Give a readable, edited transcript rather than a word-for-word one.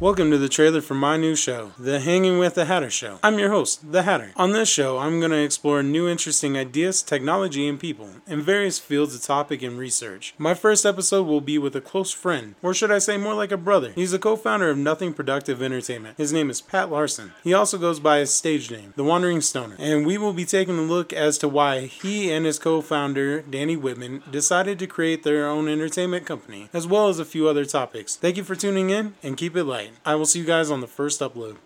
Welcome to the trailer for my new show, The Hanging with the Hatter Show. I'm your host, The Hatter. On this show, I'm going to explore new interesting ideas, technology, and people in various fields of topic and research. My first episode will be with a close friend, or should I say more like a brother. He's the co-founder of Nothing Productive Entertainment. His name is Pat Larson. He also goes by his stage name, The Wandering Stoner. And we will be taking a look as to why he and his co-founder, Danny Whitman, decided to create their own entertainment company, as well as a few other topics. Thank you for tuning in, and keep it light. I will see you guys on the first upload.